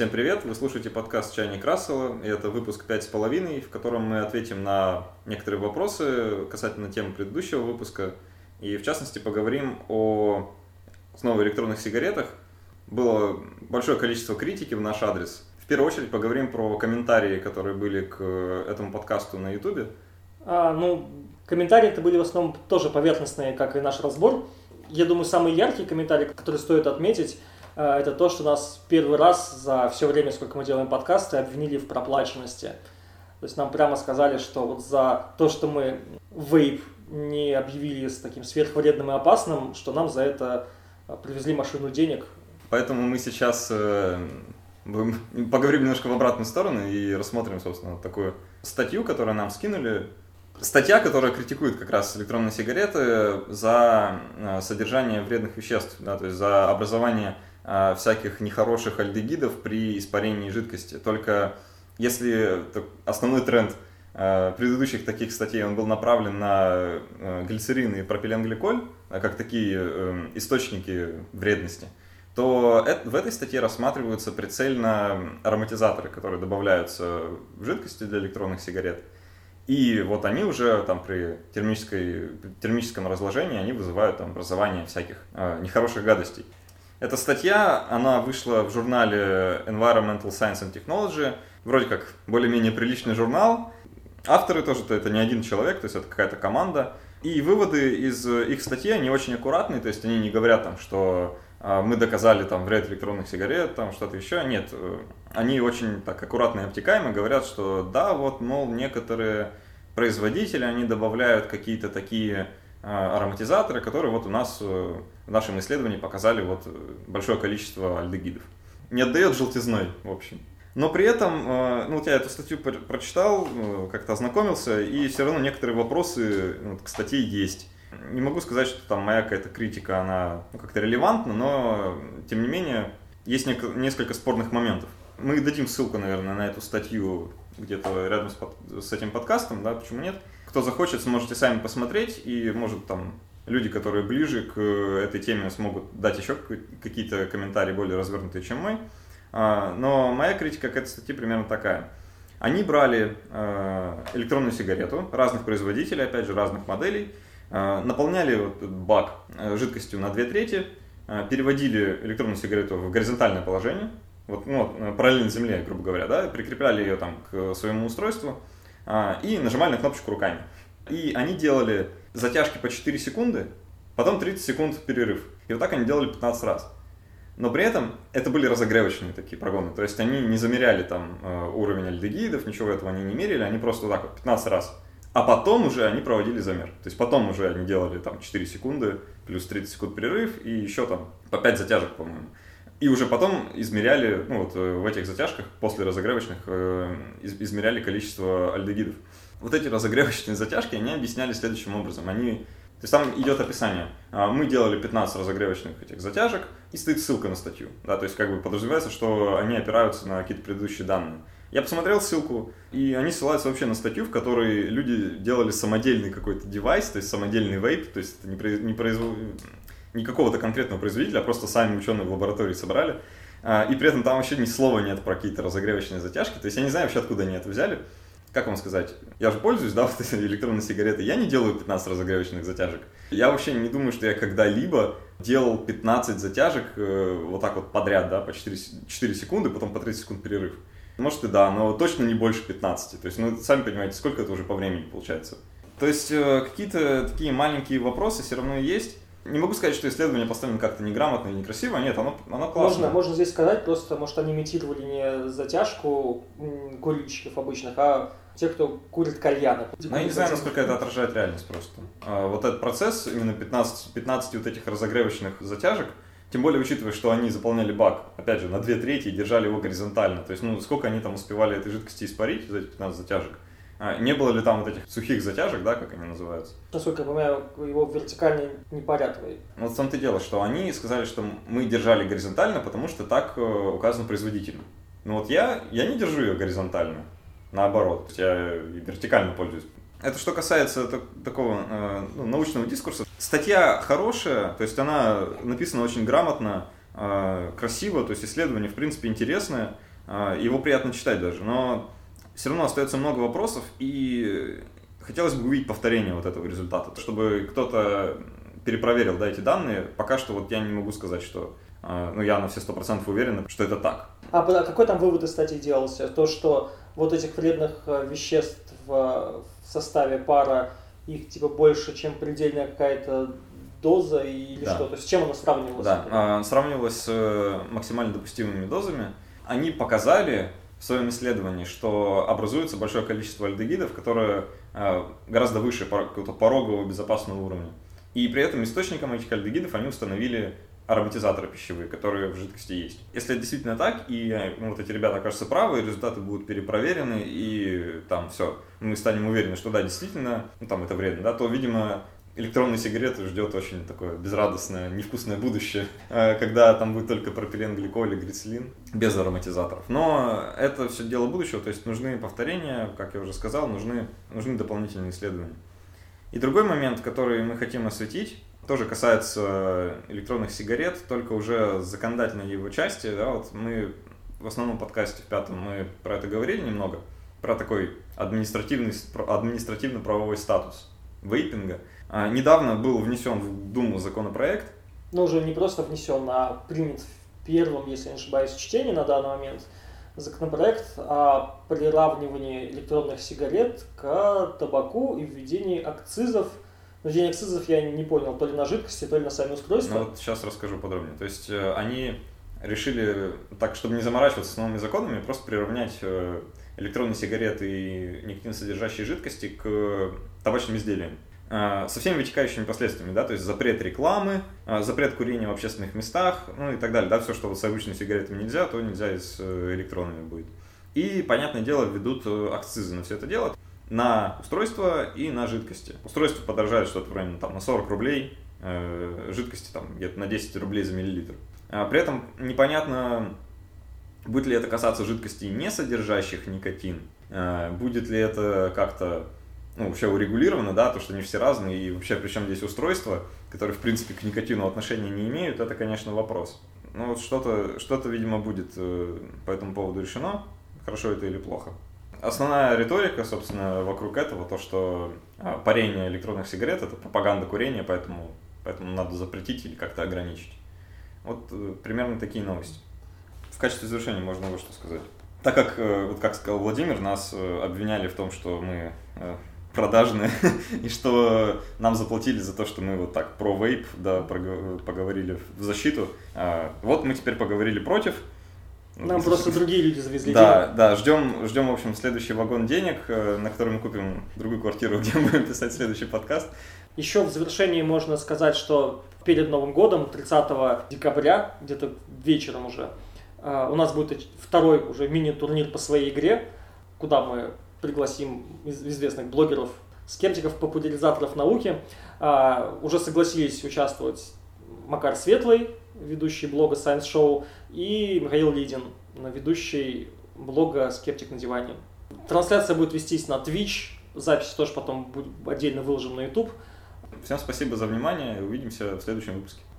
Всем привет! Вы слушаете подкаст «Чайник Рассела», и это выпуск 5,5, в котором мы ответим на некоторые вопросы касательно темы предыдущего выпуска. И в частности поговорим о снова электронных сигаретах. Было большое количество критики в наш адрес. В первую очередь поговорим про комментарии, которые были к этому подкасту на YouTube. Комментарии-то были в основном тоже поверхностные, как и наш разбор. Я думаю, самый яркий комментарий, который стоит отметить, это то, что нас первый раз за все время, сколько мы делаем подкасты, обвинили в проплаченности. То есть нам прямо сказали, что вот за то, что мы вейп не объявили с таким сверхвредным и опасным, что нам за это привезли машину денег. Поэтому мы сейчас поговорим немножко в обратную сторону и рассмотрим, собственно, такую статью, которую нам скинули. Статья, которая критикует как раз электронные сигареты за содержание вредных веществ, да, то есть за образование всяких нехороших альдегидов при испарении жидкости. Только если основной тренд предыдущих таких статей, он был направлен на глицерин и пропиленгликоль, как такие источники вредности, то в этой статье рассматриваются прицельно ароматизаторы, которые добавляются в жидкости для электронных сигарет. И вот они уже там, при термическом разложении они вызывают там, образование всяких нехороших гадостей. Эта статья, она вышла в журнале Environmental Science and Technology, вроде как более-менее приличный журнал. Авторы тоже, это не один человек, то есть это какая-то команда. И выводы из их статьи, они очень аккуратные, то есть они не говорят, там, что мы доказали там, вред электронных сигарет, там, что-то еще. Нет, они очень так аккуратно и обтекаемо говорят, что да, вот, мол, некоторые производители, они добавляют какие-то такие ароматизаторы, которые вот у нас в нашем исследовании показали вот большое количество альдегидов. Не отдает желтизной, в общем. Но при этом, я эту статью прочитал, как-то ознакомился, и все равно некоторые вопросы к статье есть. Не могу сказать, что там моя какая-то критика, она как-то релевантна, но тем не менее есть несколько спорных моментов. Мы дадим ссылку, наверное, на эту статью где-то рядом с этим подкастом, да, почему нет. Кто захочет, сможете сами посмотреть, и, может, там люди, которые ближе к этой теме, смогут дать еще какие-то комментарии более развернутые, чем мой. Но моя критика к этой статье примерно такая. Они брали электронную сигарету разных производителей, опять же, разных моделей, наполняли вот этот бак жидкостью на 2/3, переводили электронную сигарету в горизонтальное положение, параллельно земле, грубо говоря, да, прикрепляли ее там к своему устройству, и нажимали на кнопочку руками. И они делали затяжки по 4 секунды, потом 30 секунд перерыв. И вот так они делали 15 раз. Но при этом это были разогревочные такие прогоны. То есть они не замеряли там уровень альдегидов, ничего этого они не мерили, они просто вот так вот 15 раз. А потом уже они проводили замер. То есть потом уже они делали там 4 секунды, плюс 30 секунд перерыв и еще там по 5 затяжек, по-моему. И уже потом измеряли, в этих затяжках, после разогревочных, измеряли количество альдегидов. Вот эти разогревочные затяжки, они объясняли следующим образом. То есть там идет описание. Мы делали 15 разогревочных этих затяжек, и стоит ссылка на статью. Да, то есть как бы подразумевается, что они опираются на какие-то предыдущие данные. Я посмотрел ссылку, и они ссылаются вообще на статью, в которой люди делали самодельный какой-то девайс, то есть самодельный вейп, то есть не какого-то конкретного производителя, а просто сами ученые в лаборатории собрали. И при этом там вообще ни слова нет про какие-то разогревочные затяжки. То есть я не знаю вообще, откуда они это взяли. Как вам сказать? Я же пользуюсь, да, вот электронной сигаретой. Я не делаю 15 разогревочных затяжек. Я вообще не думаю, что я когда-либо делал 15 затяжек вот так вот подряд, да, по 4 секунды, потом по 30 секунд перерыв. Может и да, но точно не больше 15. То есть, сами понимаете, сколько это уже по времени получается. То есть, какие-то такие маленькие вопросы все равно есть. Не могу сказать, что исследование поставлено как-то неграмотно и некрасиво. Нет, оно классное. Можно здесь сказать просто, может, они имитировали не затяжку курильщиков обычных, а тех, кто курит кальяны. Я не знаю, насколько это отражает реальность просто. Вот этот процесс, именно 15 вот этих разогревочных затяжек, тем более, учитывая, что они заполняли бак, опять же, на 2/3 и держали его горизонтально. То есть, сколько они там успевали этой жидкости испарить, вот эти 15 затяжек. Не было ли там вот этих сухих затяжек, да, как они называются? Насколько я понимаю, его вертикально не порядкой. Вот в том-то и дело, что они сказали, что мы держали горизонтально, потому что так указано производителем. Но вот я не держу ее горизонтально, наоборот, я вертикально пользуюсь. Это что касается такого научного дискурса. Статья хорошая, то есть она написана очень грамотно, красиво, то есть исследование, в принципе, интересное. Его приятно читать даже, но все равно остается много вопросов, и хотелось бы увидеть повторение вот этого результата, чтобы кто-то перепроверил, да, эти данные. Пока что вот я не могу сказать, что, ну, я на все 100% уверен, что это так. А какой там вывод из статьи делался? То, что вот этих вредных веществ в составе пара, их типа больше, чем предельная какая-то доза или да. Что? То есть с чем оно сравнивалось? Да, сравнивалось с максимально допустимыми дозами. Они показали в своем исследовании, что образуется большое количество альдегидов, которые гораздо выше какого-то порогового безопасного уровня. И при этом источником этих альдегидов они установили ароматизаторы пищевые, которые в жидкости есть. Если это действительно так, и ну, вот эти ребята окажутся правы, результаты будут перепроверены, и там все, мы станем уверены, что да, действительно, ну, там это вредно, да, то, видимо, электронные сигареты ждет очень такое безрадостное, невкусное будущее, когда там будет только пропиленгликоль и грицелин без ароматизаторов. Но это все дело будущего, то есть нужны повторения, как я уже сказал, нужны дополнительные исследования. И другой момент, который мы хотим осветить, тоже касается электронных сигарет, только уже законодательной его части. Да, вот мы в основном подкасте в 5-м мы про это говорили немного, про такой административно-правовой статус вейпинга. Недавно был внесен в Думу законопроект. Но уже не просто внесен, а принят в первом, если я не ошибаюсь, чтении на данный момент законопроект о приравнивании электронных сигарет к табаку и введении акцизов. Но введение акцизов я не понял, то ли на жидкости, то ли на сами устройства. Ну вот сейчас расскажу подробнее. То есть они решили, так, чтобы не заморачиваться с новыми законами, просто приравнять электронные сигареты и никотинсодержащие жидкости к табачным изделиям. Со всеми вытекающими последствиями, да, то есть запрет рекламы, запрет курения в общественных местах, ну и так далее, да, все, что вот с обычными сигаретами нельзя, то нельзя и с электронными будет. И, понятное дело, введут акцизы на все это дело, на устройства и на жидкости. Устройства подорожают что-то в районе там, на 40 рублей, жидкости там где-то на 10 рублей за миллилитр. При этом непонятно, будет ли это касаться жидкостей, не содержащих никотин, будет ли это как-то... ну, вообще урегулировано, да, то, что они все разные, и вообще, причем здесь устройства, которые, в принципе, к никотину отношения не имеют, это, конечно, вопрос. Ну, вот что-то, видимо, будет по этому поводу решено, хорошо это или плохо. Основная риторика, собственно, вокруг этого, то, что парение электронных сигарет – это пропаганда курения, поэтому надо запретить или как-то ограничить. Вот примерно такие новости. В качестве завершения можно вот что сказать. Так как, вот как сказал Владимир, нас обвиняли в том, что мы... продажные, и что нам заплатили за то, что мы вот так про вейп, да, поговорили в защиту. Вот мы теперь поговорили против. Нам просто другие люди завезли денег. Да, ждем, в общем, следующий вагон денег, на который мы купим другую квартиру, где мы будем писать следующий подкаст. Еще в завершении можно сказать, что перед Новым годом, 30 декабря, где-то вечером уже, у нас будет второй уже мини-турнир по своей игре, куда мы пригласим известных блогеров, скептиков, популяризаторов науки. Уже согласились участвовать Макар Светлый, ведущий блога Science Show, и Михаил Лидин, ведущий блога «Скептик на диване». Трансляция будет вестись на Twitch, запись тоже потом отдельно выложим на YouTube. Всем спасибо за внимание, увидимся в следующем выпуске.